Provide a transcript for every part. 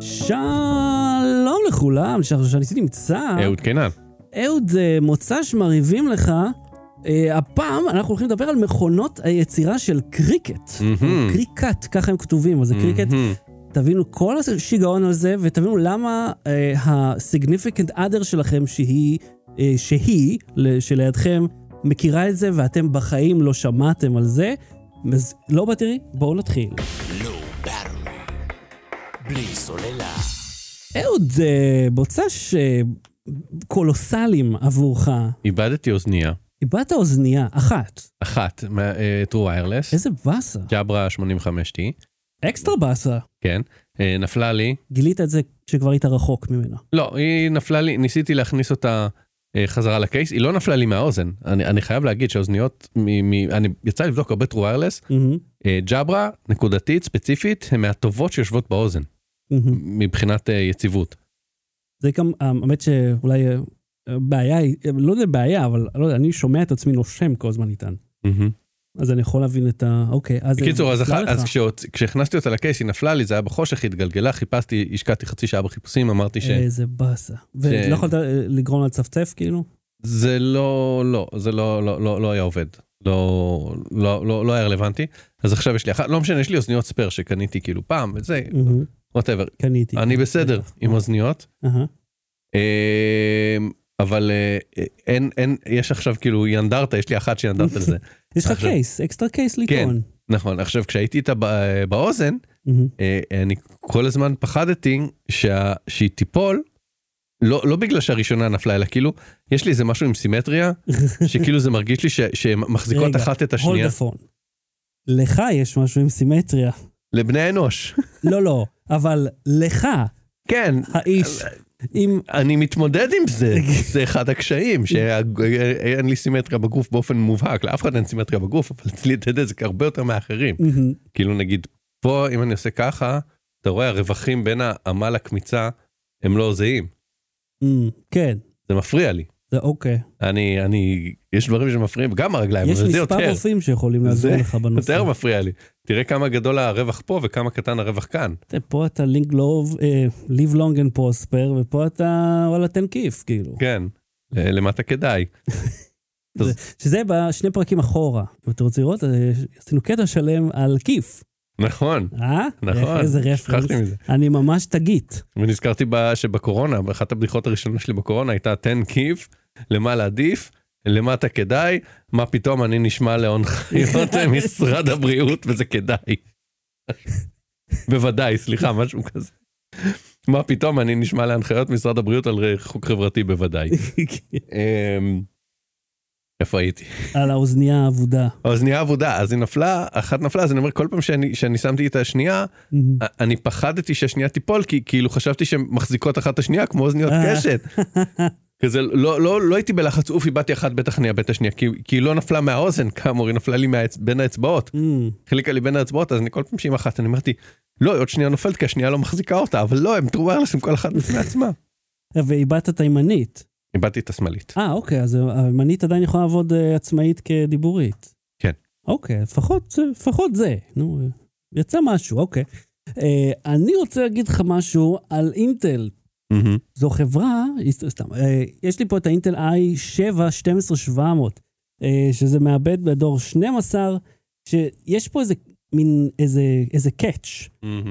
שלום לכולם, שניסיתי למצוא אהוד קינן. אהוד, מוצא שמריבים לך. הפעם אנחנו הולכים לדבר על מכונות היצירה של קריקט. קריקט, ככה הם כתובים, אז זה קריקט. תבינו כל השיגעון על זה, ותבינו למה ה-significant other שלכם, שהיא שלידכם, מכירה את זה, ואתם בחיים לא שמעתם על זה. אז לא בטרי, בואו נתחיל. בלי סוללה. אהוד, בוצש קולוסליים עבורך. איבדתי אוזנייה. איבדת אוזנייה, אחת. אחת, טרו ויירלס. איזה באסה. ג'אברה 85T. אקסטרה באסה. כן, נפלה לי. גילית את זה כשכבר היית רחוק ממנה. לא, היא נפלה לי, ניסיתי להכניס אותה חזרה לקייס, היא לא נפלה לי מהאוזן. אני חייב להגיד שהאוזניות, אני יצא לבדוק הרבה טרו ויירלס, ג'אברה, נקודתית, ספציפית, הן מהטובות שיושבות באוזן, מבחינת יציבות. זה גם, האמת שאולי בעיה, לא יודע בעיה, אבל אני שומע את עצמי נושם כל הזמן איתן. אז אני יכול להבין את ה... אוקיי, אז... בקיצור, אז כשהכנסתי אותה לקייס, היא נפלה לי, זה היה בחושך, היא התגלגלה, חיפשתי, השקעתי חצי שעה בחיפושים, אמרתי ש... איזה באסה. ולא יכולת לגרום על צפצף, כאילו? זה לא, לא, זה לא היה עובד. לא, לא, לא, לא היה רלוונטי. אז עכשיו יש לי אחת, לא משנה, יש לי אוזניות ספר שקניתי כאילו פעם, וזה, whatever. קניתי. אני בסדר עם אוזניות, אבל אין, יש עכשיו כאילו ינדרטה, יש לי אחת שינדרטה לזה. יש לך קייס, אקסטרה קייס ליקון. נכון, עכשיו כשהייתי איתה באוזן, אני כל הזמן פחדתי שהיא תיפול, לא בגלל שהראשונה נפלה, אלא כאילו, יש לי איזה משהו עם סימטריה, שכאילו זה מרגיש לי שהן מחזיקות אחת את השנייה. רגע, הולדפון. לך יש משהו עם סימטריה. לבני אנוש. לא, לא, אבל לך. כן. האיש. אני מתמודד עם זה. זה אחד הקשיים, שאין לי סימטריה בגוף באופן מובהק. לאף אחד אין סימטריה בגוף, אבל אצלי את זה הרבה יותר מאחרים. כאילו נגיד, פה אם אני עושה ככה, אתה רואה, הרווחים בין העמל לקמיצה, הם לא זהים. כן. זה מפריע לי. זה אוקיי. יש דברים שמפריעים, גם הרגליים, אבל זה יותר. יש מספר רופאים שיכולים לעזור לך בנושא. יותר מפריע לי. תראה כמה גדול הרווח פה וכמה קטן הרווח כאן. פה אתה live long and prosper, ופה אתה וואלה תן כיף, כאילו. כן. למטה כדאי. שזה בשני פרקים אחורה. אם אתה רוצה לראות, עשינו קטע שלם על כיף. נכון, נכון, שכחתי מזה. אני ממש תגית. ונזכרתי שבקורונה, באחת הבדיחות הראשונות שלי בקורונה, הייתה תן כיף, למה להדיף, למה אתה כדאי, מה פתאום אני נשמע להנחיות משרד הבריאות, וזה כדאי. בוודאי, סליחה, משהו כזה. מה פתאום אני נשמע להנחיות משרד הבריאות על חוק חברתי, בוודאי. איפה הייתי? על האוזנייה העבודה. האוזנייה העבודה, אז היא נפלה, אחת נפלה, אז אני אומר, כל פעם שאני שמתי את השנייה, אני פחדתי שהשנייה תיפול, כי כאילו חשבתי שמחזיקות אחת השנייה, כמו אוזניות קשת. כזה, לא הייתי בלחץ, איבדתי אחת בית השנייה, כי היא לא נפלה מהאוזן, כאמור, היא נפלה לי בין האצבעות. חליקה לי בין האצבעות, אז אני כל פעם שעם אחת, אני אמרתי, לא, עוד שנייה נופלת, כי השנייה לא מחזיקה אותה, אבל לא, הם טרו ויירלס, כל אחת בפני עצמה. ואיבדת את הימנית. איבדתי את השמאלית. אוקיי, אז המנית עדיין יכולה לעבוד עצמאית כדיבורית. כן. אוקיי, לפחות זה. נו, יצא משהו, אוקיי. אני רוצה להגיד לך משהו על אינטל. זו חברה, סתם, יש לי פה את האינטל i7 12700, שזה מעבד בדור 12, שיש פה איזה קאץ'.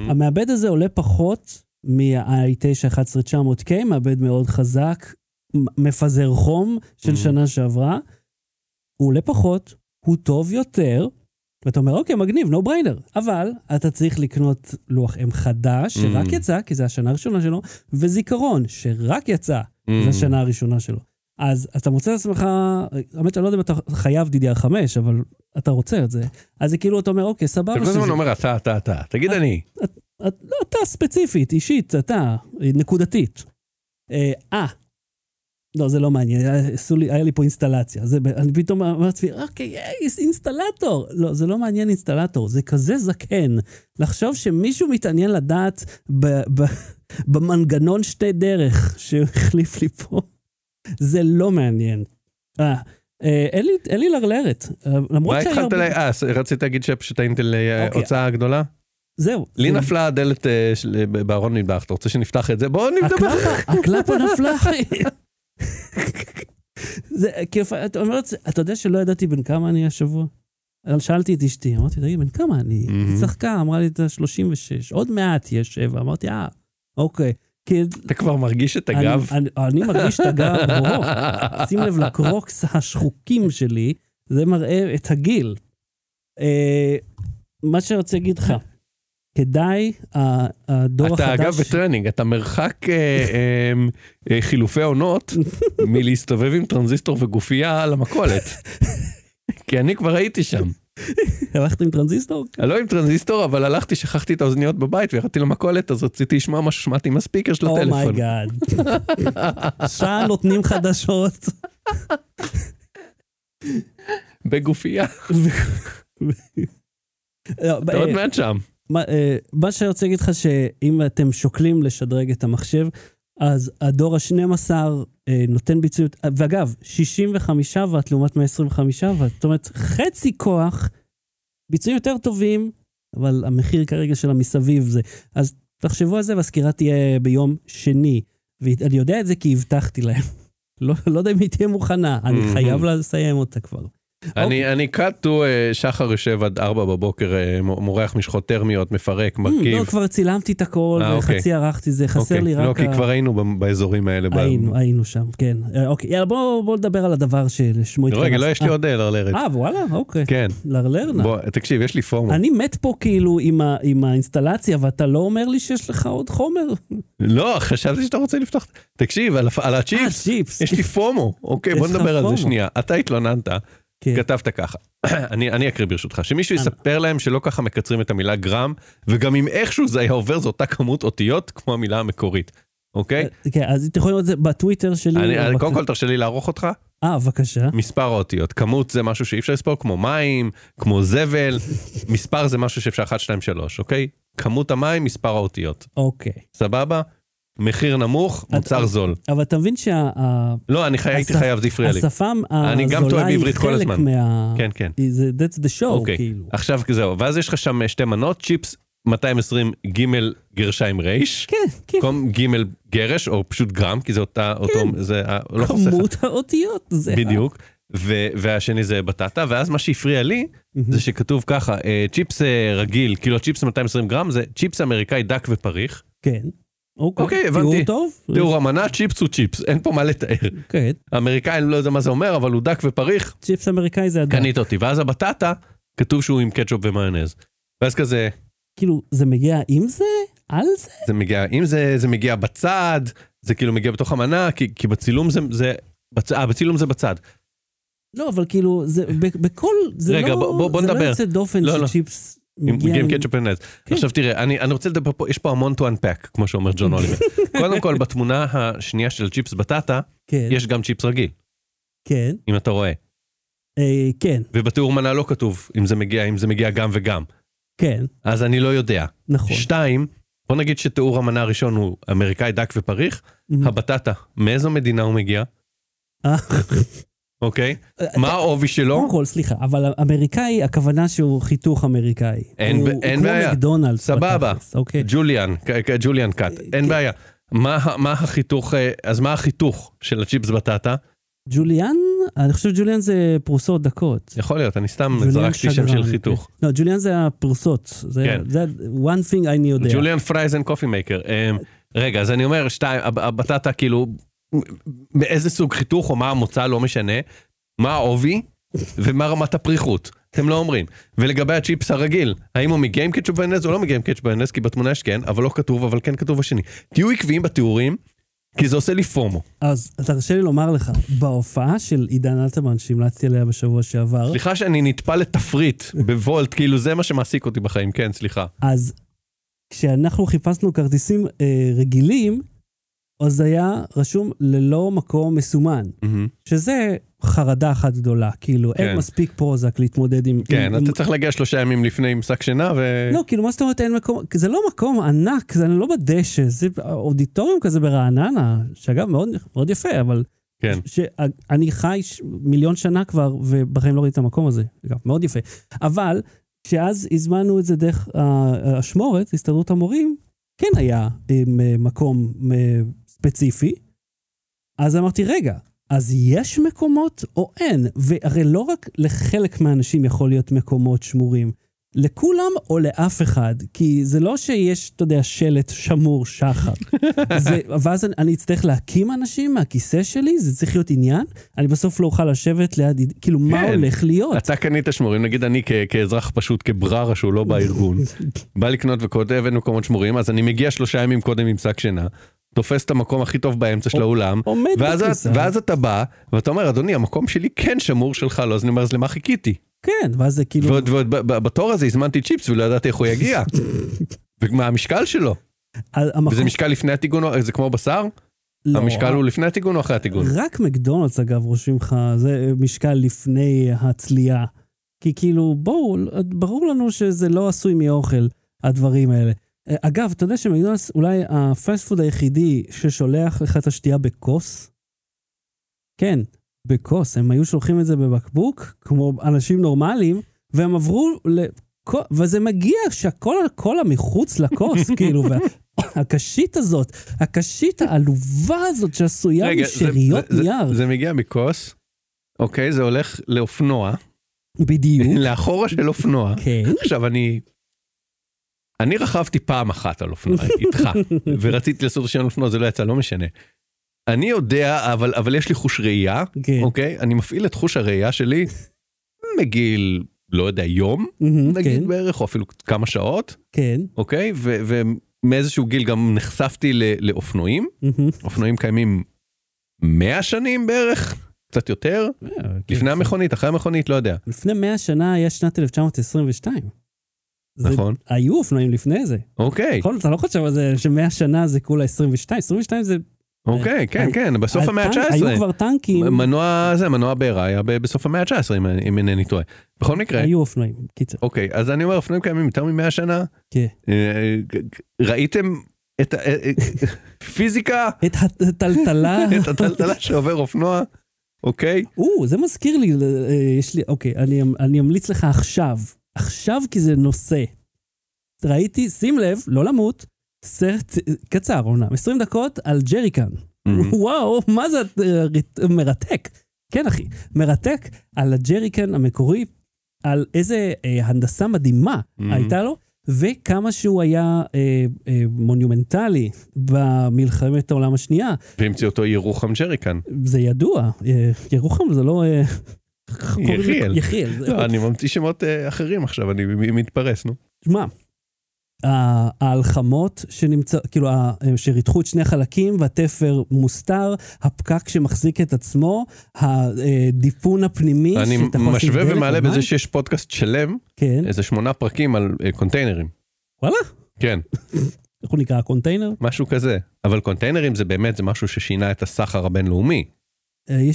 המעבד הזה עולה פחות מה-i9 11900K, מעבד מאוד חזק, מפזר חום של שנה שעברה, הוא עולה פחות, הוא טוב יותר, ואתה אומר, אוקיי, מגניב, no brainer, אבל אתה צריך לקנות לוח M חדש, שרק יצא, כי זה השנה הראשונה שלו, וזיכרון, שרק יצא, זה השנה הראשונה שלו. אז אתה מוצא את עצמך, האמת, אני לא יודע אם אתה חייב DDR5, אבל אתה רוצה את זה. אז זה כאילו, אתה אומר, אוקיי, סבבה. אתה כל הזמן אומר, אתה, תגיד אני. לא, אתה ספציפית, אישית, אתה, נקודתית. לא, זה לא מעניין, היה לי פה אינסטלציה, אני פתאום אמרתי, אוקיי, אינסטלטור, לא, זה לא מעניין אינסטלטור, זה כזה זקן, לחשוב שמישהו מתעניין לדעת במנגנון שתי דרך, שהחליף לי פה, זה לא מעניין. אין לי לרלרת, למרות שהיה... מה התחלת עליי? רצית להגיד שפשוט האינטל הוצאה גדולה? זהו. לי נפלה הדלת בארון נדבך, אתה רוצה שנפתח את זה? בואו נדבר. הקלפה נפלה. אתה יודע שלא ידעתי בין כמה אני השבוע? שאלתי את אשתי, אמרתי, תגיד, בין כמה אני? היא צחקה, אמרה לי את ה-36, עוד מעט יש 7, אמרתי, אוקיי. אתה כבר מרגיש את הגב? אני מרגיש את הגב, שים לב לקרוקס השחוקים שלי, זה מראה את הגיל. מה שאני רוצה להגיד לך, כדאי, הדור החדש... אתה אגב בטרנינג, אתה מרחק חילופי עונות מלהסתובב עם טרנזיסטור וגופייה למכולת. כי אני כבר הייתי שם. הלכת עם טרנזיסטור? לא עם טרנזיסטור, אבל הלכתי, שכחתי את האוזניות בבית, והלכתי למכולת, אז רציתי לשמוע משהו, שמעתי עם הספיקר של הטלפון. אומייגאד. שעה נותנים חדשות. בגופייה. אתה עוד מעט שם. מה שאני רוצה להגיד לך, שאם אתם שוקלים לשדרג את המחשב, אז הדור ה-12 נותן ביצועיות, ואגב, 65 ואת לעומת 125 ואת, זאת אומרת, חצי כוח, ביצועים יותר טובים, אבל המחיר כרגע של המסביב זה, אז תחשבו על זה, והסקירה תהיה ביום שני, ואני יודע את זה כי הבטחתי להם, לא יודע אם היא תהיה מוכנה, אני חייב לסיים אותה כבר. אני קטו שחר יושב עד 4 בבוקר, מורח משחות טרמיות, מפרק, מרכיב. לא, כבר צילמתי את הכל, וחצי ערכתי, זה חסר לי רק... לא, כי כבר היינו באזורים האלה. היינו שם, כן. אוקיי, יאללה, בואו נדבר על הדבר שלשמו התכנסנו. רגע, לא, יש לי עוד לרלרת. וואלה, אוקיי. כן. לרלרנה. בוא, תקשיב, יש לי פורמה. אני מת פה כאילו עם האינסטלציה, ואתה לא אומר לי שיש לך עוד חומר. לא, חשבתי שאתה רוצה לפתוח. תקשיב, על הצ'יפס. יש לי פומו. אוקיי, בוא נדבר על זה שנייה. אתה התלוננת. כתבת ככה, אני אקריא ברשותך, שמישהו יספר להם שלא ככה מקצרים את המילה גרם, וגם אם איכשהו זה היה עובר, זו אותה כמות אותיות כמו המילה המקורית, אוקיי? כן, אז אתם יכולים לראות את זה בטוויטר שלי. קודם כל תרשה לי לערוך אותך. בבקשה. מספר האותיות, כמות זה משהו שאי אפשר לספור, כמו מים, כמו זבל, מספר זה משהו שאפשר 1, 2, 3, אוקיי? כמות המים, מספר האותיות. אוקיי. סבבה? מחיר נמוך, מוצר זול. אבל אתה מבין שה... לא, אני הייתי חייב, זה הפריע לי. השפה הזולה היא חלק מה... כן, כן. That's the show, כאילו. עכשיו זהו, ואז יש לך שם שתי מנות, צ'יפס 220 גימל גרשיים רייש, קום גימל גרש, או פשוט גרם, כי זה אותה... כמות האותיות. בדיוק. והשני זה בטטה, ואז מה שהפריע לי, זה שכתוב ככה, צ'יפס רגיל, כאילו צ'יפס 220 גרם, זה צ'יפס אמריקאי דק ופריך. כן. אוקיי, הבנתי. תיאור המנה, צ'יפס הוא צ'יפס, אין פה מה לתאר. אמריקאי, אני לא יודע מה זה אומר, אבל הוא דק ופריך. צ'יפס אמריקאי זה הדק. קנית אותי, ואז הבטטה, כתוב שהוא עם קטשופ ומיונז. ואז כזה... כאילו, זה מגיע עם זה? על זה? זה מגיע עם זה, זה מגיע בצד, זה כאילו מגיע בתוך המנה, כי בצילום זה... בצילום זה בצד. לא, אבל כאילו, בכל... רגע, בוא נדבר. זה לא יוצא דופן של צ'יפס... עם קטשופ ונז. עכשיו תראה, אני רוצה לדבר פה, יש פה המון to unpack, כמו שאומר ג'ון אוליבר. קודם כל, בתמונה השנייה של צ'יפס בטטה, יש גם צ'יפס רגיל. כן. אם אתה רואה. כן. ובתיאור מנה לא כתוב, אם זה מגיע גם וגם. כן. אז אני לא יודע. נכון. 2, בוא נגיד שתיאור המנה הראשון הוא אמריקאי דק ופריך, הבטטה, מאיזו מדינה הוא מגיע? אוקיי, מה העובי שלו? קודם כל, סליחה, אבל אמריקאי, הכוונה שהוא חיתוך אמריקאי. אין בעיה. הוא כמו מקדונלדס. סבבה, ג'וליאן קאט, אין בעיה. אז מה החיתוך של הצ'יפס בטטה? ג'וליאן? אני חושב ג'וליאן זה פרוסות דקות. יכול להיות, אני סתם זרקתי שם של חיתוך. לא, ג'וליאן זה הפרוסות. זה one thing I know. ג'וליאן פרייז and coffee maker. רגע, אז אני אומר, הבטטה כאילו... באיזה סוג חיתוך או מה המוצא, לא משנה, מה העובי ומה רמת הפריחות, אתם לא אומרים. ולגבי הצ'יפס הרגיל, האם הוא מגיע עם קטשופ ונז או לא מגיע עם קטשופ ונז, כי בתמונה יש כן, אבל לא כתוב, אבל כן כתוב השני. תהיו עקביים בתיאורים, כי זה עושה לי פומו. אז תרשה לי לומר לך, בהופעה של עידן אלתמן, שהמלצתי עליה בשבוע שעבר... סליחה שאני נטפל לתפריט בוולט, כאילו זה מה שמעסיק אותי בחיים, כן, סליחה. אז כשאנחנו חיפשנו כרטיסים רגילים, אז היה רשום ללא מקום מסומן, שזה חרדה אחת גדולה, כאילו, אין מספיק פרוזק להתמודד עם... כן, אתה צריך להגיע 3 ימים לפני עם שק שינה ו... לא, כאילו, מה זאת אומרת, אין מקום, זה לא מקום ענק, זה לא בדשא, זה אודיטוריום כזה ברעננה, שאגב, מאוד יפה, אבל... כן. שאני חי 1,000,000 שנה כבר, ובחיים לא ראיתי את המקום הזה, מאוד יפה, אבל... שאז הזמנו את זה דרך השמורת, הסתדרות המורים, כן היה מקום ספציפי, אז אמרתי, רגע, אז יש מקומות או אין? והרי לא רק לחלק מהאנשים יכול להיות מקומות שמורים, לכולם או לאף אחד, כי זה לא שיש, אתה יודע, שלט שמור שחר. ואז אני אצטרך להקים אנשים מהכיסא שלי, זה צריך להיות עניין, אני בסוף לא אוכל לשבת ליד, כאילו מה הולך להיות? אתה קנית שמורים, נגיד אני כאזרח פשוט, כבררה שהוא לא בארגון, בא לקנות וכותב אין מקומות שמורים, אז אני מגיע 3 ימים קודם עם שק שינה, תופס את המקום הכי טוב באמצע של האולם, ואז אתה בא, ואתה אומר, אדוני, המקום שלי כן שמור שלך, לא, אז אני אומר, אז למה חיכיתי? כן, ואז זה כאילו... ועוד בתור הזה הזמנתי צ'יפס, ולא ידעתי איך הוא יגיע. ומה המשקל שלו? וזה משקל לפני התיגון, זה כמו בשר? המשקל הוא לפני התיגון או אחרי התיגון? רק מקדונלדס, אגב, רושמים לך, זה משקל לפני הצלייה. כי כאילו, בואו, ברור לנו שזה לא עשוי מאוכל, הדברים האלה. אגב, אתה יודע שמקדונלדס, אולי הפאסט פוד היחידי ששולח לך את השתייה בקוס? כן. בקוס, הם היו שולחים את זה בבקבוק, כמו אנשים נורמליים, והם עברו, וזה מגיע שהכל מחוץ לקוס, כאילו, והקשית הזאת, הקשית העלובה הזאת, שעשויה משאריות נייר. זה מגיע בקוס, אוקיי, זה הולך לאופנוע. בדיוק. לאחורה של אופנוע. עכשיו, אני רכבתי פעם אחת על אופנוע, איתך, ורציתי לעשות ראשון אופנוע, זה לא יצא, לא משנה. אני יודע, אבל יש לי חוש ראייה, אוקיי? אני מפעיל את חוש הראייה שלי מגיל, לא יודע, יום, נגיד בערך, או אפילו כמה שעות, אוקיי? ומאיזשהו גיל גם נחשפתי לאופנועים, אופנועים קיימים 100 שנים בערך, קצת יותר, לפני המכונית, אחרי המכונית, לא יודע. לפני 100 שנה היה שנת 1922. נכון. היו אופנועים לפני זה. אוקיי. אתה לא חושב ש100 שנה זה כולה 22, 22 זה... אוקיי, כן, כן, בסוף המאה ה-19. היו כבר טנקים. מנוע בעירה היה בסוף המאה ה-19, אם אינני טועה. בכל מקרה. היו אופנועים, קיצר. אוקיי, אז אני אומר, אופנועים קיימים יותר מ-100 שנה. כן. ראיתם את פיזיקה? את הטלטלה. את הטלטלה שעובר אופנוע, אוקיי? זה מזכיר לי, יש לי, אוקיי, אני אמליץ לך עכשיו. עכשיו כי זה נושא. ראיתי, שים לב, לא למות, סרט קצר, 20 דקות על ג'ריקן. וואו, מה זה מרתק. כן, אחי, מרתק על הג'ריקן המקורי, על איזה הנדסה מדהימה הייתה לו, וכמה שהוא היה מונומנטלי במלחמת העולם השנייה. והמציא אותו ירוחם ג'ריקן. זה ידוע. ירוחם זה לא... יחיאל. יחיאל. אני ממציא שמות אחרים עכשיו, אני מתפרס, נו. מה? ההלחמות שנמצא, כאילו, שריתחו את שני חלקים, והתפר מוסתר, הפקק שמחזיק את עצמו, הדיפון הפנימי. אני משווה ומעלה בזה שיש פודקאסט שלם, איזה 8 פרקים על קונטיינרים. וואלה? כן. איך הוא נקרא, קונטיינר? משהו כזה. אבל קונטיינרים זה באמת, זה משהו ששינה את הסחר הבינלאומי.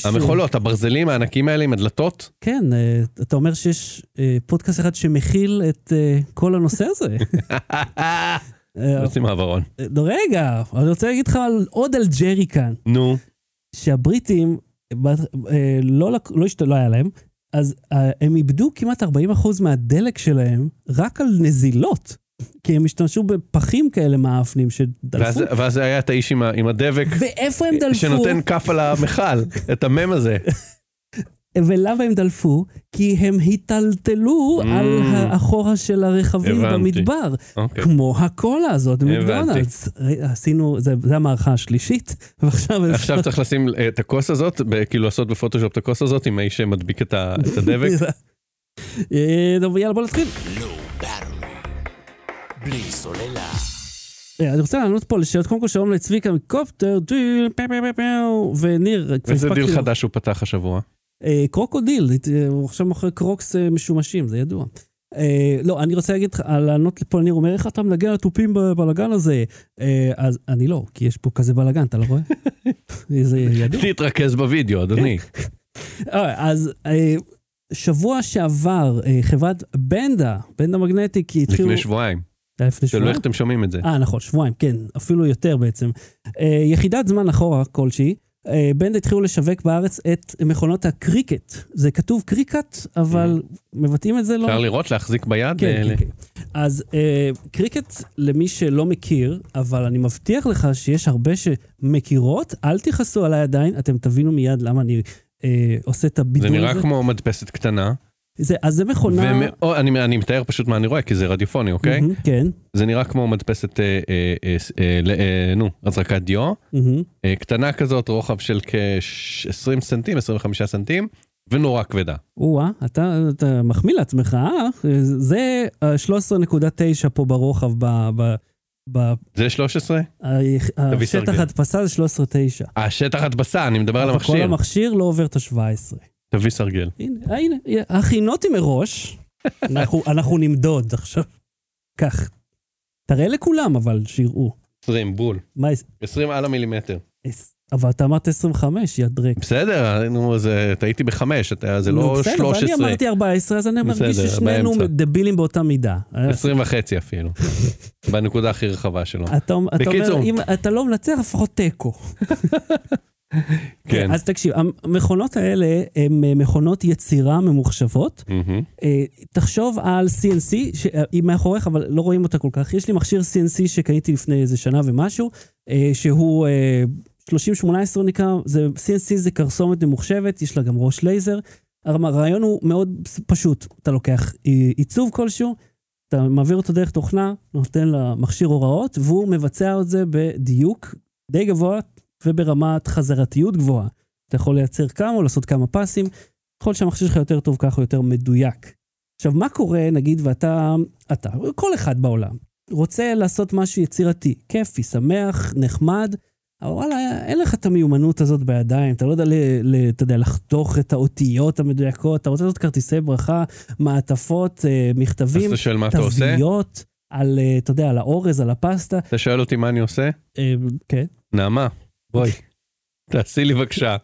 המכולות, הברזלים הענקים האלה עם הדלתות. כן, אתה אומר שיש פודקאסט אחד שמכיל את כל הנושא הזה. רוצים העברון. רגע, אני רוצה להגיד לך עוד על ג'ריקן. נו. שהבריטים לא היה להם, אז הם איבדו כמעט 40% מהדלק שלהם רק על נזילות. כי הם השתמשו בפחים כאלה מאפנים שדלפו. ואז היה את האיש עם הדבק. ואיפה הם דלפו? שנותן כף על המחל, את המם הזה. ולמה הם דלפו? כי הם התלתלו על האחורה של הרכבים במדבר. כמו הקולה הזאת, במקדונלדס. עשינו, זה המערכה השלישית. עכשיו צריך לשים את הכוס הזאת, כאילו לעשות בפוטושופ את הכוס הזאת, עם האיש שמדביק את הדבק. יאללה, בוא נתחיל. בלי סוללה. אני רוצה לענות פה לשאלות, קודם כל שלום לצביקה מקופטר, דיל, וניר. איזה דיל חדש הוא פתח השבוע? קרוקודיל, הוא עכשיו מוכר קרוקס משומשים, זה ידוע. לא, אני רוצה להגיד, לענות פה לניר, הוא אומר, איך אתה מנגן הטופים בבלגן הזה? אז אני לא, כי יש פה כזה בלגן, אתה לא רואה? זה ידוע. תתרכז בווידאו, אדוני. אז... שבוע שעבר, חברת בנדה מגנטיק, לפני שבועיים. שלא איך אתם שומעים את זה. נכון, שבועיים, כן, אפילו יותר בעצם. יחידת זמן אחורה כלשהי, בנדה התחילו לשווק בארץ את מכונות הקריקט. זה כתוב קריקט, אבל מבטאים את זה לא. אפשר לראות, להחזיק ביד. כן, כן, כן. אז קריקט, למי שלא מכיר, אבל אני מבטיח לך שיש הרבה שמכירות, אל תיחסו עליי עדיין, אתם תבינו מיד למה אני עושה את הבידור הזה. זה נראה כמו מדפסת קטנה. אז זה מכונה... אני מתאר פשוט מה אני רואה, כי זה רדיופוני, אוקיי? כן. זה נראה כמו מדפסת, הזרקת דיו, קטנה כזאת, רוחב של כ-20 סנטים, 25 סנטים, ונורא כבדה. וואה, אתה מחמיא לעצמך, זה 13.9 פה ברוחב, זה 13? השטח הדפסה זה 13.9. השטח הדפסה, אני מדבר על המכשיר. כל המכשיר לא עובר את ה-17. תביא סרגל. הנה, הכינותי מראש, אנחנו נמדוד עכשיו. כך. תראה לכולם, אבל שיראו. 20, בול. 20 על המילימטר. אבל אתה אמרת 25, ידרק. בסדר, תהייתי בחמש, זה לא 13. אני אמרתי 14, אז אני מרגיש ששנינו דבילים באותה מידה. 20.5 אפילו. בנקודה הכי רחבה שלו. אתה אומר, אם אתה לא מנצח, לפחות טקו. כן. אז תקשיב, המכונות האלה הן מכונות יצירה ממוחשבות. תחשוב על CNC, היא מאחוריך, אבל לא רואים אותה כל כך. יש לי מכשיר CNC שקניתי לפני איזה שנה ומשהו, שהוא 3018 נקרא, CNC זה קרסומת ממוחשבת, יש לה גם ראש לייזר. הרעיון הוא מאוד פשוט, אתה לוקח עיצוב כלשהו, אתה מעביר אותו דרך תוכנה, נותן למכשיר הוראות, והוא מבצע את זה בדיוק די גבוה, וברמת חזרתיות גבוהה. אתה יכול לייצר כמה או לעשות כמה פסים, יכול שהמכשיר שלך יותר טוב כך או יותר מדויק. עכשיו, מה קורה, נגיד, ואתה, כל אחד בעולם, רוצה לעשות משהו יצירתי, כיפי, שמח, נחמד, אבל וואלה, אין לך את המיומנות הזאת בידיים, אתה לא יודע, לחתוך את האותיות המדויקות, אתה רוצה לעשות כרטיסי ברכה, מעטפות, מכתבים, תוויות, על, אתה יודע, על האורז, על הפסטה. אתה שואל אותי מה אני עושה? כן. נעמה. בואי, תעשי לי בבקשה.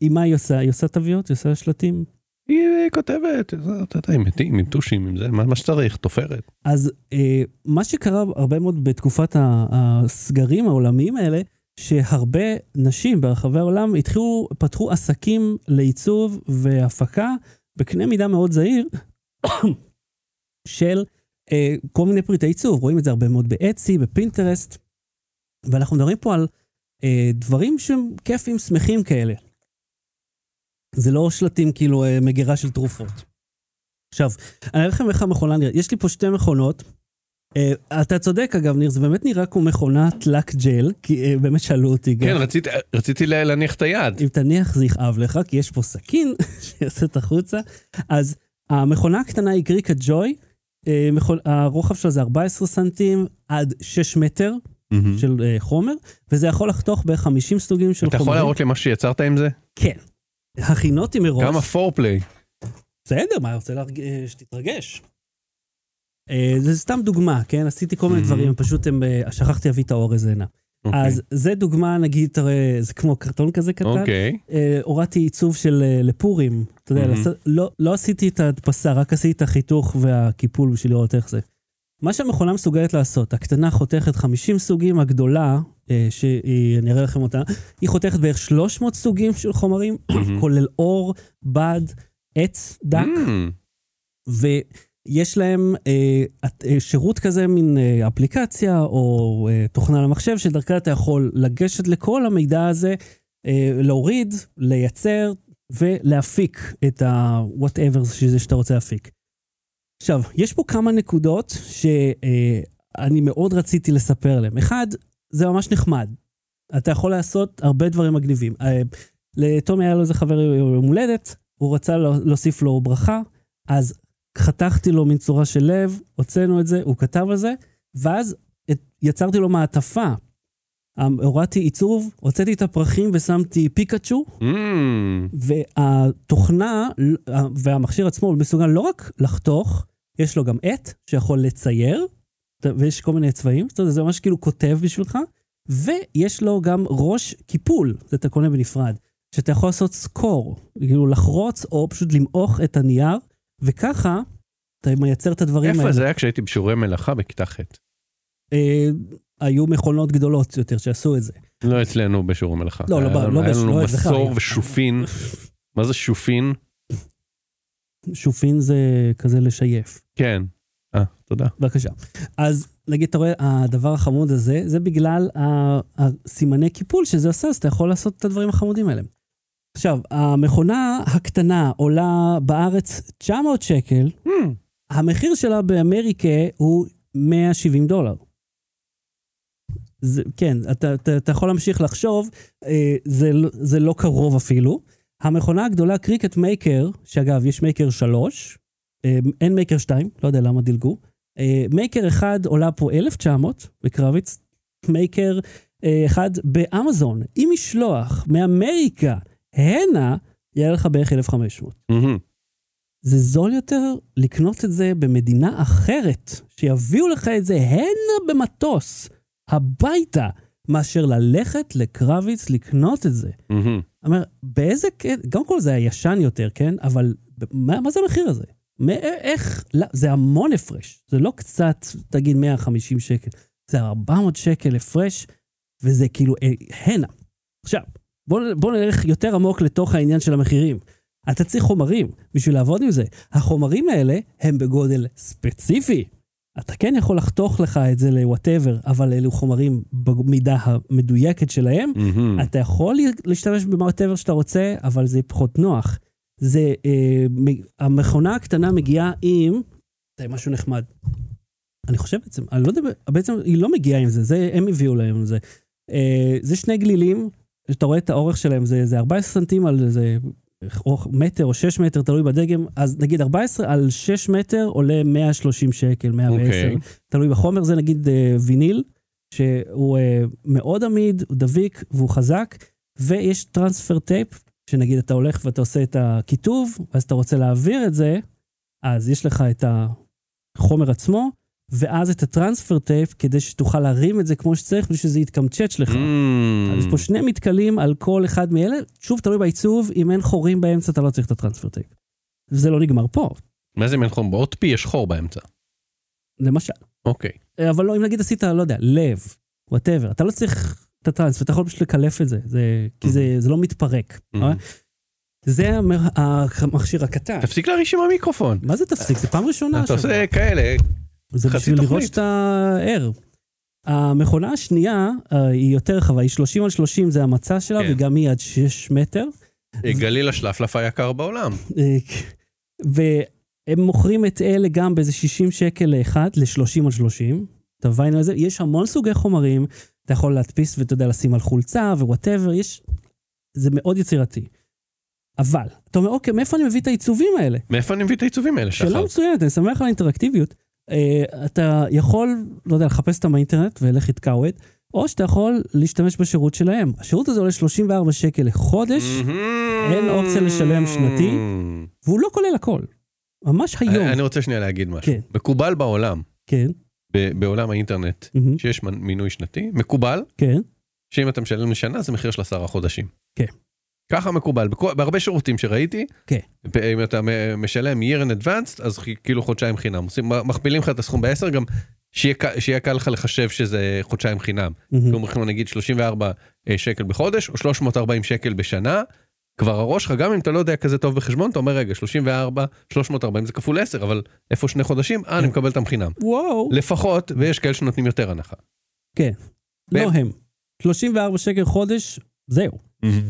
עם מה היא עושה? היא עושה תוויות? היא עושה שלטים? היא כותבת, עם מתים, עם טושים, עם זה, מה שצריך, תופרת. אז מה שקרה הרבה מאוד בתקופת הסגרים העולמיים האלה, שהרבה נשים ברחבי העולם התחילו, פתחו עסקים לעיצוב והפקה, בקנה מידה מאוד זהיר, של כל מיני פריטי עיצוב, רואים את זה הרבה מאוד באצי, בפינטרסט, ואנחנו מדברים פה על דברים שהם כיפים, שמחים כאלה. זה לא שלטים, כאילו, מגירה של תרופות. עכשיו, אני אראה לכם איך המכונה נראה. יש לי פה שתי מכונות. אתה צודק, אגב, ניר, זה באמת נראה כמו מכונת לק ג'ל, כי באמת שאלו אותי גם. כן, רציתי להניח את היד. אם תניח, זה יכאב לך, כי יש פה סכין שיוצאת החוצה. אז המכונה הקטנה היא קריקט ג'וי, הרוחב שלה זה 14 סנטים עד 6 מטר, של חומר, וזה יכול לחתוך ב-50 סוגים של חומרים. אתה יכול להראות למה שיצרת עם זה? כן. הכינותי מראש. כמה פורפליי. בסדר, מה, אני רוצה שתתרגש. זה סתם דוגמה, כן? עשיתי כל מיני דברים, פשוט שכחתי להביא את האורז הנה. אז זה דוגמה, נגיד, זה כמו קרטון כזה קטן. הורדתי עיצוב של לפורים. אתה יודע, לא עשיתי את ההדפסה, רק עשיתי את החיתוך והקיפול בשביל לראות איך זה. מה שהמכונה מסוגלת לעשות, הקטנה חותכת 50 סוגים, הגדולה, שאני אראה לכם אותה, היא חותכת בערך 300 סוגים של חומרים, כולל אור, בד, עץ, דק, ויש להם שירות כזה, מין אפליקציה או תוכנה למחשב, שדרכה אתה יכול לגשת לכל המידע הזה, להוריד, לייצר ולהפיק את ה-whatever שזה שאתה רוצה להפיק. עכשיו, יש פה כמה נקודות שאני מאוד רציתי לספר להם. אחד, זה ממש נחמד. אתה יכול לעשות הרבה דברים מגניבים. לתום היה לו איזה חבר יום הולדת, הוא רצה להוסיף לו ברכה, אז חתכתי לו מן צורה של לב, הוצאנו את זה, הוא כתב על זה, ואז יצרתי לו מעטפה. הורדתי עיצוב, הוצאתי את הפרחים ושמתי פיקאצ'ו, והתוכנה והמכשיר עצמו מסוגל לא רק לחתוך, יש לו גם עט שיכול לצייר, ויש כל מיני צבעים, זה ממש כאילו כותב בשבילך, ויש לו גם ראש קיפול, זה אתה קונה בנפרד, שאתה יכול לעשות סקור, כאילו לחרוץ או פשוט למעוך את הנייר, וככה אתה מייצר את הדברים האלה. איפה זה היה כשהייתי בשיעורי מלאכה בכיתה ח'? היו מכונות גדולות יותר שעשו את זה. לא אצלנו בשיעור המלאכה. לא, לא, היה לנו מסור ושופין. מה זה שופין? שופין זה כזה לשייף. כן. תודה. בבקשה. אז נגיד, אתה רואה, הדבר החמוד הזה, זה בגלל הסימני קיפול שזה עושה, אז אתה יכול לעשות את הדברים החמודים האלה. עכשיו, המכונה הקטנה עולה בארץ 900 שקל, המחיר שלה באמריקה הוא $170. כן, אתה יכול להמשיך לחשוב, זה לא קרוב אפילו. המכונה הגדולה, Cricut Maker, שאגב, יש Maker 3, אין Maker 2, לא יודע למה דילגו, Maker 1 עולה פה 1900 בקרביץ, Maker 1 באמזון, עם משלוח מאמריקה, הנה, יהיה לך בערך 1500. זה זול יותר לקנות את זה במדינה אחרת, שיביאו לך את זה הנה במטוס, הביתה, מאשר ללכת לקרביץ לקנות את זה. אומר, באיזה, גם כל זה היה ישן יותר, כן? אבל מה זה המחיר הזה? איך, זה המון הפרש, זה לא קצת, תגיד 150 שקל, זה 400 שקל הפרש, וזה כאילו, הנה. עכשיו, בוא נלך יותר עמוק לתוך העניין של המחירים. אתה צריך חומרים בשביל לעבוד עם זה. החומרים האלה הם בגודל ספציפי. אתה כן יכול לחתוך לך את זה ל-whatever, אבל אלו חומרים במידה המדויקת שלהם. אתה יכול להשתמש ב-whatever שאתה רוצה, אבל זה פחות נוח. זה, המכונה הקטנה מגיעה עם, זה משהו נחמד. אני חושב בעצם, אני לא יודע, בעצם היא לא מגיעה עם זה, זה הם הביאו להם עם זה. זה שני גלילים, שאתה רואה את האורך שלהם, זה 14 סנטים על איזה מטר או 6 מטר, תלוי בדגם, אז נגיד 14 על 6 מטר עולה 130 שקל, 110, תלוי בחומר, זה נגיד ויניל, שהוא מאוד עמיד, הוא דביק והוא חזק, ויש טרנספר טייפ, שנגיד אתה הולך ואתה עושה את הכיתוב, אז אתה רוצה להעביר את זה, אז יש לך את החומר עצמו, ואז את הטרנספר טייפ, כדי שתוכל להרים את זה כמו שצריך, בשביל שזה יתקמצ'ץ' לך. אז פה שני מתקלים על כל אחד מאלה, שוב תלוי בעיצוב, אם אין חורים באמצע, אתה לא צריך את הטרנספר טייפ. וזה לא נגמר פה. מה זה אם אין חורים? בעוד פי יש חור באמצע. למשל. אוקיי. אבל לא, אם נגיד עשית, לא יודע, לב, whatever, אתה לא צריך את הטרנספר, אתה יכול פשוט לקלף את זה, כי זה לא מתפרק. זה המכשיר הקטן. תפסיק להריש עם המיקרופון. מה זה תפסיק? זה פעם ראשונה. אתה עושה כאלה. זה בשביל לראות שאתה ער. המכונה השנייה היא יותר רחבה, היא 30x30, זה המצע שלה, וגם היא עד 6 מטר. גליל השלפלף היקר בעולם. והם מוכרים את אלה גם באיזה 60 שקל לאחד, ל-30x30. תבינו על זה, יש המון סוגי חומרים, אתה יכול להדפיס ואתה יודע לשים על חולצה ווואטאבר, יש, זה מאוד יצירתי. אבל, אתה אומר, אוקיי, מאיפה אני מביא את העיצובים האלה? שאלה מצוינת, אני שמח על האינטראקטיביות. אתה יכול, לא יודע, לחפש אותם באינטרנט ולך יתקעו את, או שאתה יכול להשתמש בשירות שלהם. השירות הזה עולה 34 שקל לחודש, אין אופציה לשלם שנתי, והוא לא כולל הכל. ממש היום. אני רוצה שנייה להגיד משהו. מקובל בעולם. כן. בעולם האינטרנט, שיש מינוי שנתי, מקובל, שאם אתה משלם לשנה, זה מחיר של 10 חודשים. כן. ככה מקובל, בהרבה שירותים שראיתי, אם אתה משלם year in advance, אז כאילו חודשיים חינם. מכפילים לך את הסכום ב-10, גם שיהיה קל לך לחשב שזה חודשיים חינם. כלומר, נגיד 34 שקל בחודש, או 340 שקל בשנה, כבר הראש לך, גם אם אתה לא יודע כזה טוב בחשבון, אתה אומר, רגע, 34, 340 זה כפול 10, אבל איפה 2 חודשים? אני מקבל אותם חינם. לפחות, ויש כאלה שנותנים יותר הנחה. כן, לא הם. 34 שקל חודש, זהו.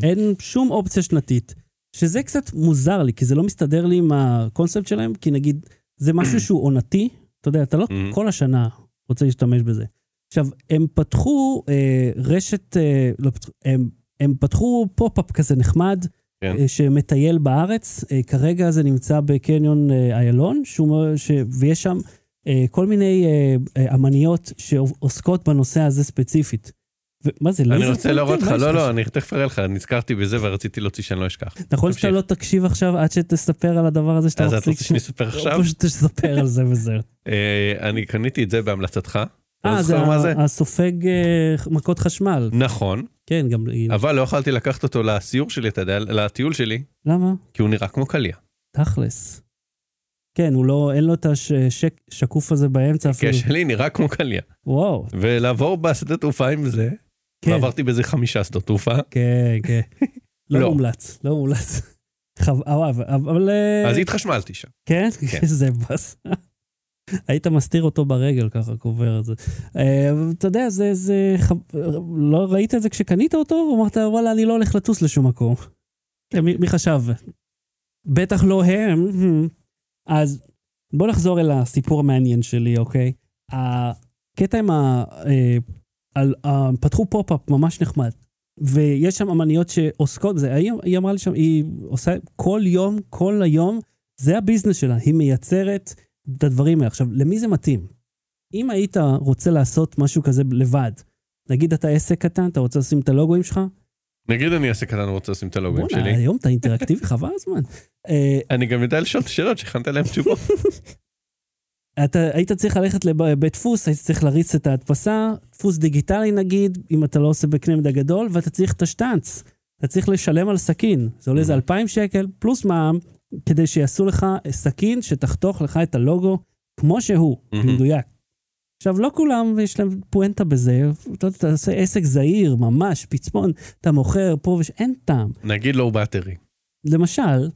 אין שום אופציה שנתית, שזה קצת מוזר לי, כי זה לא מסתדר לי עם הקונספט שלהם, כי נגיד, זה משהו שהוא עונתי, אתה יודע, אתה לא כל השנה רוצה להשתמש בזה. עכשיו, הם פתחו רשת, הם פתחו פופ-אפ כזה נחמד, שמטייל בארץ, כרגע זה נמצא בקניון איילון, ויש שם כל מיני אמניות שעוסקות בנושא הזה ספציפית. אני רוצה להראות לך, לא, אני תכף אראה לך, נזכרתי בזה ורציתי להוציא שאני לא אשכח. נכון שאתה לא תקשיב עכשיו עד שתספר על הדבר הזה שאתה רוצה. אז אתה רוצה שנספר עכשיו? פשוט תספר על זה וזה. אני קניתי את זה בהמלצתך. זה הסופג מכות חשמל. נכון. כן, גם... אבל לא יכולתי לקחת אותו לסיור שלי, לטיול שלי. למה? כי הוא נראה כמו קליה. תכלס. כן, אין לו את השקוף הזה באמצע אפילו. כשלי נראה כמו קליה. וואו. ולעבור בשדה תעופה עם זה, ועברתי בזה 5 שדות תעופה. כן, כן. לא מומלץ, לא מומלץ. אבל... אז התחשמלתי שם. כן? זה בס. היית מסתיר אותו ברגל, ככה קובר את זה. אתה יודע, זה... לא ראית את זה כשקנית אותו? הוא אמרת, וואלה, אני לא הולך לטוס לשום מקום. מי חשב? בטח לא הם. אז בוא נחזור אל הסיפור המעניין שלי, אוקיי? הקטע עם פתחו פופ-אפ ממש נחמד, ויש שם אמניות שעוסקות, זה, היא אמרה לי שם, היא עושה כל היום, זה הביזנס שלה, היא מייצרת את הדברים האלה. עכשיו, למי זה מתאים? אם היית רוצה לעשות משהו כזה לבד, נגיד אתה עסק קטן, אתה רוצה לשים את הלוגוים שלך? נגיד אני עסק קטן, רוצה לשים את הלוגוים שלי. בונה, היום אתה אינטראקטיבי, חבל הזמן. אני גם יודע לשאול את השאלות שהכנת להם תשובות. היית צריך ללכת לבית דפוס, היית צריך להריץ את ההדפסה, דפוס דיגיטלי נגיד, אם אתה לא עושה בקנה מידה גדול, ואתה צריך את השטנץ, אתה צריך לשלם על סכין, זה עולה איזה 2,000 שקל, פלוס מע"מ, כדי שיעשו לך סכין שתחתוך לך את הלוגו, כמו שהוא, במדויק. עכשיו, לא כולם יש להם פואנטה בזה, אתה עושה עסק זעיר, ממש, פצפון, אתה מוכר פה, אין טעם. נגיד לא באטרי. למשל,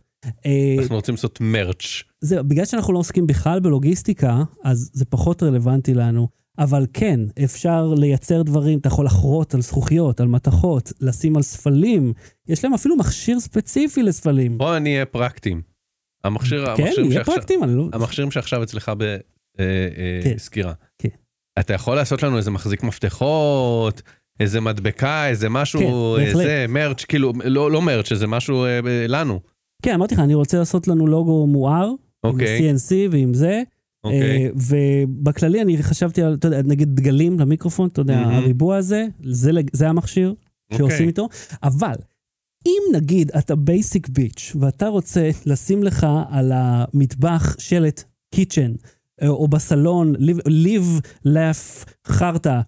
אנחנו רוצים לעשות מרץ'. זהו, בגלל שאנחנו לא עוסקים בכלל בלוגיסטיקה, אז זה פחות רלוונטי לנו, אבל כן, אפשר לייצר דברים, אתה יכול לחרות על זכוכיות, על מתחות, לשים על ספלים, יש להם אפילו מכשיר ספציפי לספלים. בוא, אני אהיה פרקטים. המכשירים שעכשיו אצלך בסקירה. כן. אתה יכול לעשות לנו איזה מחזיק מפתחות, איזה מדבקה, איזה משהו, איזה מרץ', כאילו, לא מרץ', איזה משהו לנו. כן, אמרתי לך, אני רוצה לעשות לנו לוגו מואר, עם CNC ועם זה, ובכללי אני חשבתי על, נגיד דגלים למיקרופון, אתה יודע, הריבוע הזה, זה המכשיר שעושים איתו, אבל אם נגיד אתה basic bitch, ואתה רוצה לשים לך על המטבח שלט קיצ'ן, או בסלון, live, laugh, חרטה,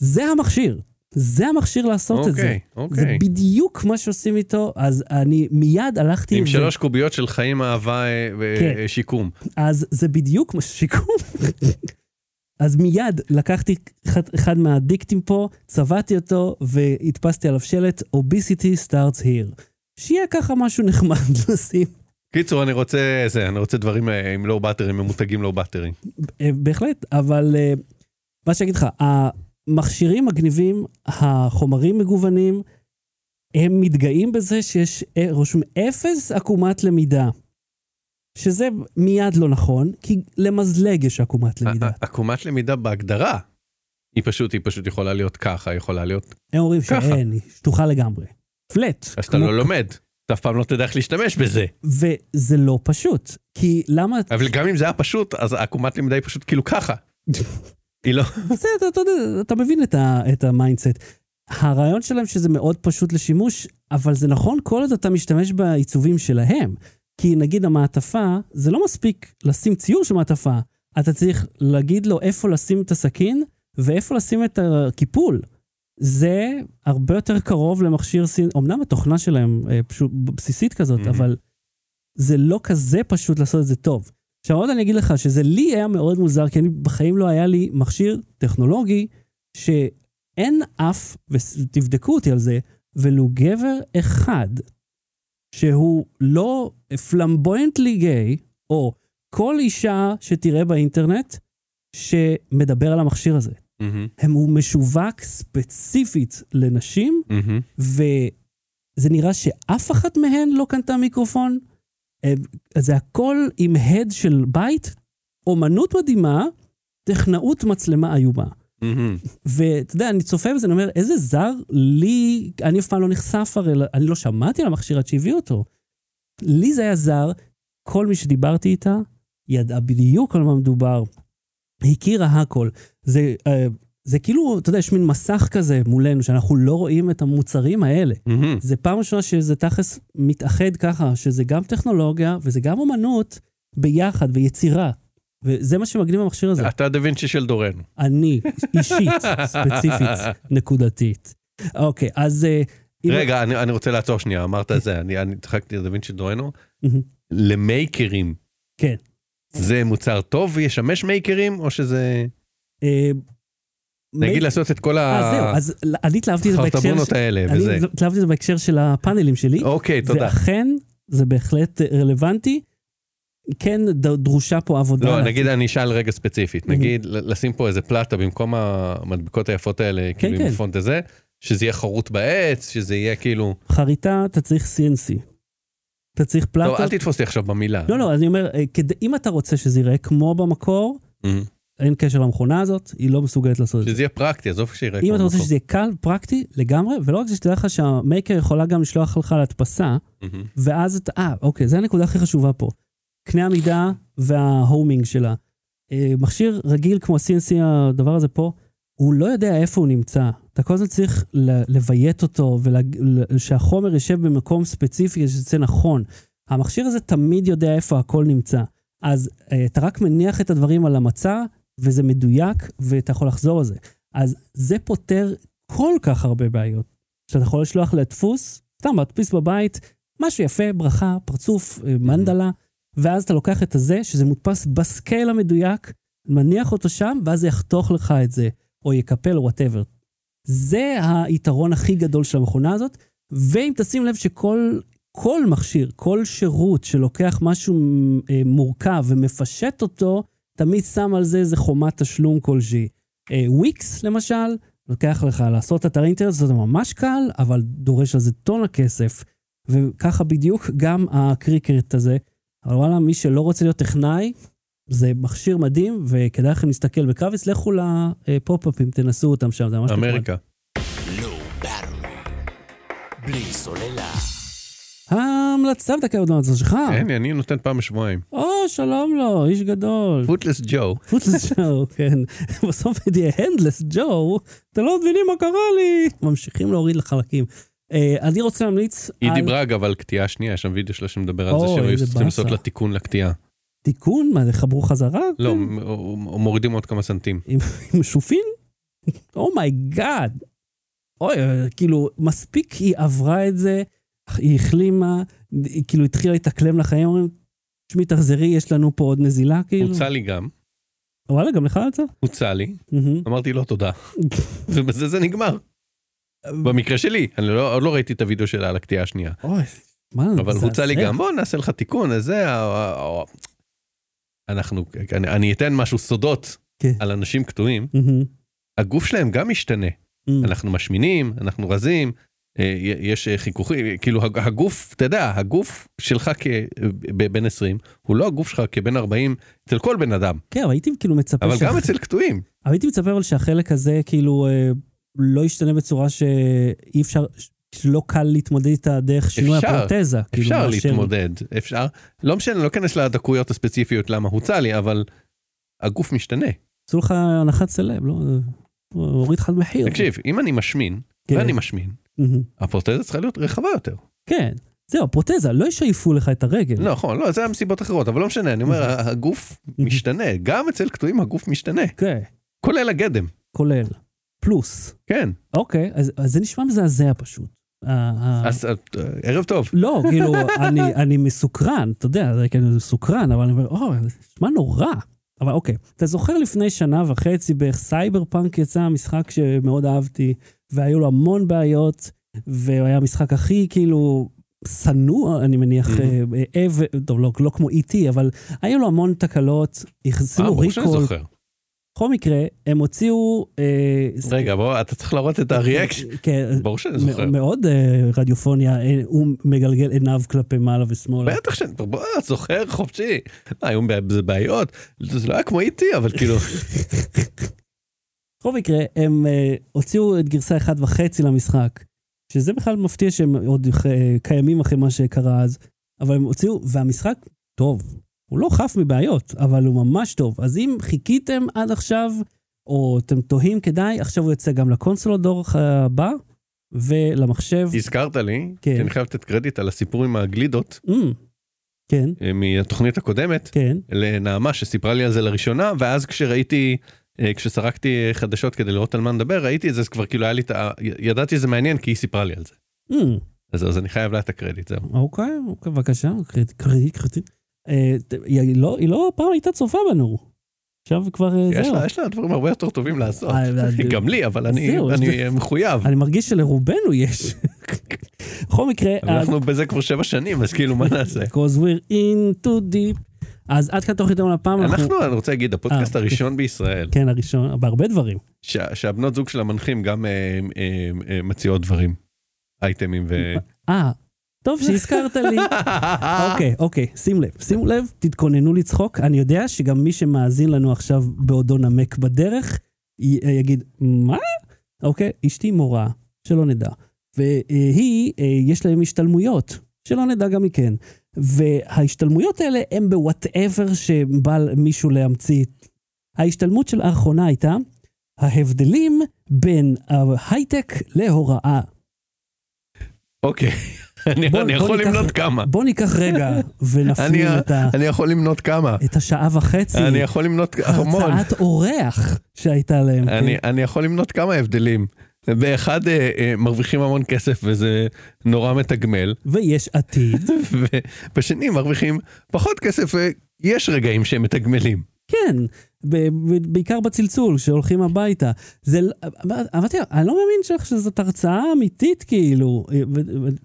זה המכשיר. זה המכשיר לעשות את זה. זה בדיוק מה שעושים איתו, אז אני מיד הלכתי... עם 3 קוביות של חיים, אהבה ושיקום. אז זה בדיוק מה ששיקום. אז מיד לקחתי אחד מהדיקטים פה, צבעתי אותו, והדפסתי עליו שלט, Obesity starts here. שיהיה ככה משהו נחמד לשים. קיצור, אני רוצה דברים עם לא באטרים, עם מותגים לא באטרים. בהחלט, אבל מה שאני אגיד לך, מכשירים מגניבים, החומרים מגוונים, הם מתגאים בזה שיש רושם 0 עקומת למידה, שזה מיד לא נכון, כי למזלג יש עקומת למידה. עקומת למידה בהגדרה, היא פשוט יכולה להיות ככה, יכולה להיות... הם אומרים שאין, היא שטוחה לגמרי. פלט. אז אתה לא לומד, אתה אף פעם לא תדע איך להשתמש בזה. וזה לא פשוט, כי למה... אבל גם אם זה היה פשוט, אז עקומת למידה היא פשוט כאילו ככה. אתה מבין את המיינדסט. הרעיון שלהם שזה מאוד פשוט לשימוש, אבל זה נכון כל עוד אתה משתמש בעיצובים שלהם, כי נגיד המעטפה, זה לא מספיק לשים ציור של מעטפה, אתה צריך להגיד לו איפה לשים את הסכין, ואיפה לשים את הכיפול. זה הרבה יותר קרוב למכשיר סין, אמנם התוכנה שלהם פשוט בסיסית כזאת, אבל זה לא כזה פשוט לעשות את זה טוב. עכשיו עוד אני אגיד לך שזה לי היה מאוד מוזר, כי בחיים לא היה לי מכשיר טכנולוגי שאין אף, ותבדקו אותי על זה, ולו גבר אחד שהוא לא פלמבוינטלי גיי, או כל אישה שתראה באינטרנט שמדבר על המכשיר הזה. הוא משווק ספציפית לנשים, וזה נראה שאף אחת מהן לא קנתה מיקרופון, זה הכל עם הד של בית, אומנות מדהימה, טכנאות מצלמה איומה. ואתה יודע, אני צופה בזה, אני אומר, איזה זר לי, אני אף פעם לא נחשף, הרי אני לא שמעתי על המכשיר עד שהביא אותו. לי זה היה זר, כל מי שדיברתי איתה, ידעה בדיוק על מה מדובר, הכירה הכל. זה כאילו, אתה יודע, יש מין מסך כזה מולנו, שאנחנו לא רואים את המוצרים האלה. זה פעם ראשונה שזה תכלס מתאחד ככה, שזה גם טכנולוגיה, וזה גם אומנות, ביחד, ויצירה. וזה מה שמגניב המכשיר הזה. אתה דה וינצ'י של דורנו. אני, אישית, ספציפית, נקודתית. אוקיי, אז... רגע, אני רוצה לעצור שנייה, אמרת זה, אני דחקתי דה וינצ'י דורנו, למייקרים. כן. זה מוצר טוב וישמש מייקרים, או שזה... נגיד לעשות את כל החרטבונות האלה. אני התלהבתי את זה בהקשר של הפאנלים שלי. אוקיי, תודה. ואכן, זה בהחלט רלוונטי. כן, דרושה פה עבודה. לא, נגיד אני אשאל רגע ספציפית. נגיד, לשים פה איזה פלטה במקום המדבקות היפות האלה, כאילו עם הפונט הזה, שזה יהיה חרוט בעץ, שזה יהיה כאילו... חריטה, אתה צריך CNC. אתה צריך פלטה... לא, אל תתפוס לי עכשיו במילה. לא, אני אומר, אם אתה רוצה שזה יראה כמו במקור, אין קשר למכונה הזאת, היא לא מסוגלת לעשות את זה. שזה יהיה פרקטי, עזוב כשיראה כמו במקור. אם אתה רוצה שזה יהיה קל, פרקטי, לגמרי, ולא רק שתדע לך שהמייקר יכולה גם לשלוח לך להדפסה, ואז אתה... אוקיי, זה הנקודה הכי חשובה פה. קנה המידה וההומינג שלה. מכשיר רגיל כמו CNC, הדבר הזה פה, הוא לא יודע איפה הוא נמצא. אתה כל הזמן צריך לוויית אותו, שהחומר יישב במקום ספציפי, שזה נכון. המכשיר הזה תמיד יודע איפה הכל נמצא. אז אתה רק מניח את הדברים על המצע, וזה מדויק, ואתה יכול לחזור על זה. אז זה פותר כל כך הרבה בעיות. שאתה יכול לשלוח לדפוס, סתם, מדפיס בבית, משהו יפה, ברכה, פרצוף, מנדלה, ואז אתה לוקח את הזה, שזה מודפס בסקייל המדויק, מניח אותו שם, ואז יחתוך לך את זה, או יקפל, או whatever. זה היתרון הכי גדול של המכונה הזאת, ואם תשים לב שכל... כל מכשיר, כל שירות שלוקח משהו מורכב ומפשט אותו, תמיד שם על זה איזה חומת תשלום כלשהי. וויקס למשל, לוקח לך לעשות אתר אינטרנט, זה ממש קל, אבל דורש על זה טון הכסף, וככה בדיוק גם הקריקט הזה. אבל וואלה, מי שלא רוצה להיות טכנאי, זה מכשיר מדהים, וכדאי לכם להסתכל בקרביץ, לכו לפופ-אפים, תנסו אותם שם, זה ממש נכון. אמריקה. בלי סוללה. ההמלצה בדקה עוד מהצעה שלך. אין, אני נותן פעם בשבועיים. או, שלום לו, איש גדול. פוטלס ג'ו. פוטלס ג'ו, כן. בסוף תהיה הנדלס ג'ו, אתה לא מבינים מה קרה לי. ממשיכים להוריד לחלקים. אני רוצה להמליץ... היא דיברה אגב על קטיעה שנייה, יש שם וידאו שלה שמדבר על זה, שהיו צריכים לעשות לה תיקון לקטיעה. תיקון? מה, חברו חזרה? לא, מורידים עוד כמה סנטים. עם שופין? אומיי גאד. אוי, כאילו, מספיק היא עברה את זה, היא החלימה, היא כאילו התחילה להתאקלם לחיים, אומרים, שמי תחזרי, יש לנו פה עוד נזילה, כאילו. הוצא לי גם. וואלה, גם לך הוצא? הוצא לי. אמרתי לו תודה. ובזה זה נגמר. במקרה שלי, אני לא ראיתי את הוידאו שלה על הקטיעה השנייה. אוי, מה? אבל הוצא לי גם, בוא נעשה לך תיקון, אז זה, אנחנו, אני אתן משהו סודות על אנשים קטועים, הגוף שלהם גם משתנה. אנחנו משמינים, אנחנו רזים, יש חיכוכים, כאילו הגוף, אתה יודע, הגוף שלך כבן 20, הוא לא הגוף שלך כבן 40, אצל כל בן אדם. כן, אבל הייתי כאילו מצפה... אבל גם אצל קטועים. הייתי מצפה אבל שהחלק הזה כאילו לא ישתנה בצורה שאי אפשר, שלא קל להתמודד איתה דרך שינוי הפרוטזה. אפשר להתמודד, אפשר. לא משנה, לא כנס לדקויות הספציפיות למה הוצא לי, אבל הגוף משתנה. עשו לך הנחת סלב, לא? הוריד חד מחיר. תקשיב, אם אני משמין, ואני משמין, הפרוטזה צריכה להיות רחבה יותר. כן, זהו, הפרוטזה, לא ישעיפו לך את הרגל. נכון, לא, זה המסיבות אחרות, אבל לא משנה, אני אומר, הגוף משתנה, גם אצל קטועים הגוף משתנה. כולל הגדם. כולל. פלוס. כן. אוקיי, אז זה נשמע מזעזע פשוט. אז ערב טוב. לא, כאילו, אני מסוקרן, אתה יודע, זה כאילו מסוקרן, אבל אני אומר, זה נשמע נורא. אבל אוקיי, אתה זוכר לפני שנה וחצי בערך סייבר פאנק יצא המשחק שמאוד אהבתי, והיו לו המון בעיות, והוא היה המשחק הכי כאילו סנוע, אני מניח, טוב, לא כמו E.T., אבל היו לו המון תקלות, יחזינו ריקול. בכל מקרה, הם הוציאו... רגע, בוא, אתה צריך לראות את הריאקשן. כן. ברור שאני זוכר. מאוד רדיופוניה, הוא מגלגל עיניו כלפי מעלה ושמאלה. בטח שאני, בוא, זוכר חופשי. היום זה בעיות, זה לא היה כמו איתי, אבל כאילו... בכל מקרה, הם הוציאו את גרסה 1.5 למשחק, שזה בכלל מפתיע שהם עוד קיימים אחרי מה שקרה אז, אבל הם הוציאו, והמשחק טוב. הוא לא חף מבעיות, אבל הוא ממש טוב. אז אם חיכיתם עד עכשיו, או אתם תוהים כדאי, עכשיו הוא יוצא גם לקונסול הדור הבא, ולמחשב. הזכרת לי, כן. שאני חייבת את קרדיט על הסיפור עם הגלידות, כן. מהתוכנית הקודמת, כן. לנעמה שסיפרה לי על זה לראשונה, ואז כשסרקתי חדשות כדי לראות על מה נדבר, ראיתי את זה, אז כבר כאילו היה לי, ידעתי שזה מעניין, כי היא סיפרה לי על זה. אז אני חייב לה את הקרדיט, זהו. אוקיי, בבקשה, קרדיט. היא לא פעם הייתה צופה בנו. עכשיו כבר זהו. יש לה דברים הרבה יותר טובים לעשות. גם לי, אבל אני מחויב. אני מרגיש שלרובנו יש. בכל מקרה... אנחנו בזה כבר 7 שנים, אז כאילו מה נעשה? Because we're in too deep. אז עד כאן תוכניתנו לפעם. אנחנו, אני רוצה להגיד, הפודקאסט הראשון בישראל. כן, הראשון, בהרבה דברים. שהבנות זוג של המנחים גם מציעות דברים. אייטמים ו... טוב שהזכרת לי. אוקיי, שימו לב, תתכוננו לצחוק. אני יודע שגם מי שמאזין לנו עכשיו בעודו נמק בדרך, יגיד, מה? אוקיי, אשתי מורה, שלא נדע. והיא, יש להם השתלמויות, שלא נדע גם מכן. וההשתלמויות האלה הם בוואטאבר שבא מישהו להמציא. ההשתלמות של האחרונה הייתה, ההבדלים בין ההייטק להוראה. אוקיי. אני יכול למנות כמה. בוא ניקח רגע ונפנים את ה... אני יכול למנות כמה. את השעה וחצי. אני יכול למנות המון. הרצאת אורח שהייתה להם. אני יכול למנות כמה הבדלים. באחד מרוויחים המון כסף וזה נורא מתגמל. ויש עתיד. ובשני מרוויחים פחות כסף ויש רגעים שהם מתגמלים. כן. בעיקר בצלצול, שהולכים הביתה. אבל תראה, אני לא מאמין שלך שזאת הרצאה אמיתית, כאילו.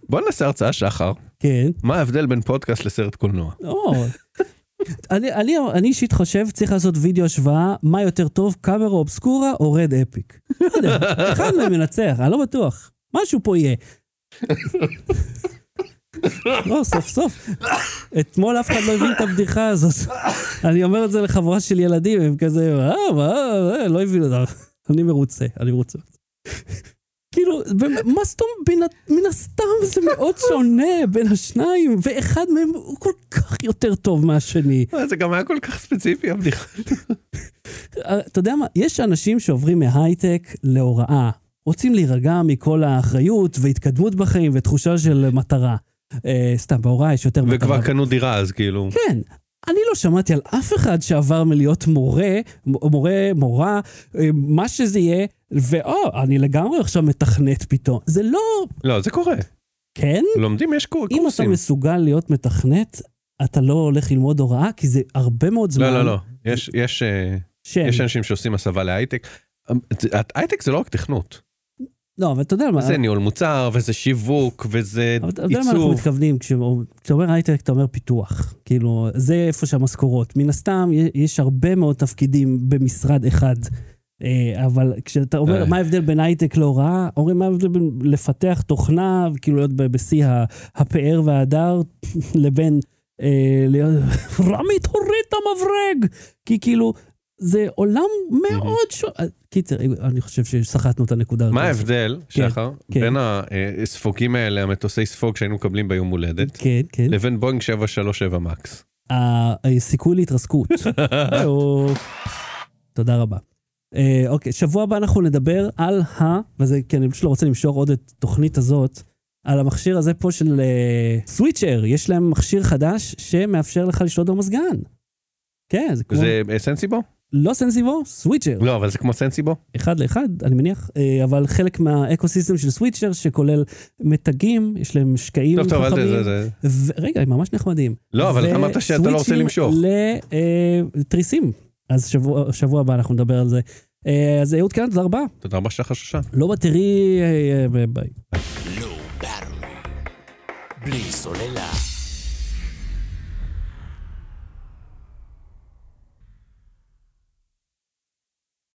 בוא נעשה הרצאה שחר. כן. מה ההבדל בין פודקאסט לסרט קולנוע? אני אישית חושב, צריך לעשות וידאו השוואה, מה יותר טוב, קאמרה אובסקורה או רד אפיק. אחד מהם מנצח, אני לא בטוח. משהו פה יהיה. לא, סוף סוף. אתמול אף אחד לא הבין את הבדיחה הזאת. אני אומר את זה לחברה של ילדים, הם כזה, לא הבין את זה. אני מרוצה. כאילו, מה סתום, מן הסתם זה מאוד שונה בין השניים, ואחד מהם הוא כל כך יותר טוב מהשני. זה גם היה כל כך ספציפי, הבדיחה. אתה יודע מה, יש אנשים שעוברים מההייטק להוראה, רוצים להירגע מכל האחריות והתקדמות בחיים ותחושה של מטרה. סתם, בהוראה יש יותר מטרה. וכבר קנו דירה אז כאילו. כן, אני לא שמעתי על אף אחד שעבר מלהיות מורה, מה שזה יהיה, אני לגמרי עכשיו מתכנת פתאום. זה לא... לא, זה קורה. כן? לומדים, יש קורסים. אם אתה מסוגל להיות מתכנת, אתה לא הולך ללמוד הוראה, כי זה הרבה מאוד זמן. לא, יש אנשים שעושים הסבה להייטק. הייטק זה לא רק תכנות. לא, אבל אתה יודע מה... זה ניהול מוצר, וזה שיווק, וזה עיצוב. אתה יודע מה אנחנו מתכוונים, כשאתה אומר הייטק, אתה אומר פיתוח. כאילו, זה איפה שהמשכורות. מן הסתם, יש הרבה מאוד תפקידים במשרד אחד, אבל כשאתה אומר, מה ההבדל בין הייטק להוראה, אומרים, מה ההבדל בין לפתח תוכנה, כאילו להיות בשיא הפאר וההדר, לבין רמית הורית המברג, כי כאילו... זה עולם מאוד שונה. קיצר, אני חושב ששחטנו את הנקודה. מה ההבדל, שחר, בין הספוגים האלה, המטוסי ספוג שהיינו מקבלים ביום הולדת, לבין בוינג 737 מקס? הסיכוי להתרסקות. תודה רבה. אוקיי, שבוע הבא אנחנו נדבר על וזה, כי אני פשוט לא רוצה למשור עוד את התוכנית הזאת, על המכשיר הזה פה של סוויצ'ר. יש להם מכשיר חדש שמאפשר לך לשלוט במזגן. כן, זה כמו... זה סנסיבו? לא סנסיבו, סוויצ'ר. לא, אבל זה כמו סנסיבו. אחד לאחד, אני מניח, אבל חלק מהאקוסיסטם של סוויצ'ר, שכולל מתגים, יש להם שקעים חכמים. רגע, הם ממש נחמדים. לא, אבל אמרת שאתה לא רוצה למשוך. לטריסים. אז שבוע הבא אנחנו נדבר על זה. אז אהוד כאן, תודה רבה. תודה רבה שחר שושן. לא בטרי, ביי. בלי סוללה.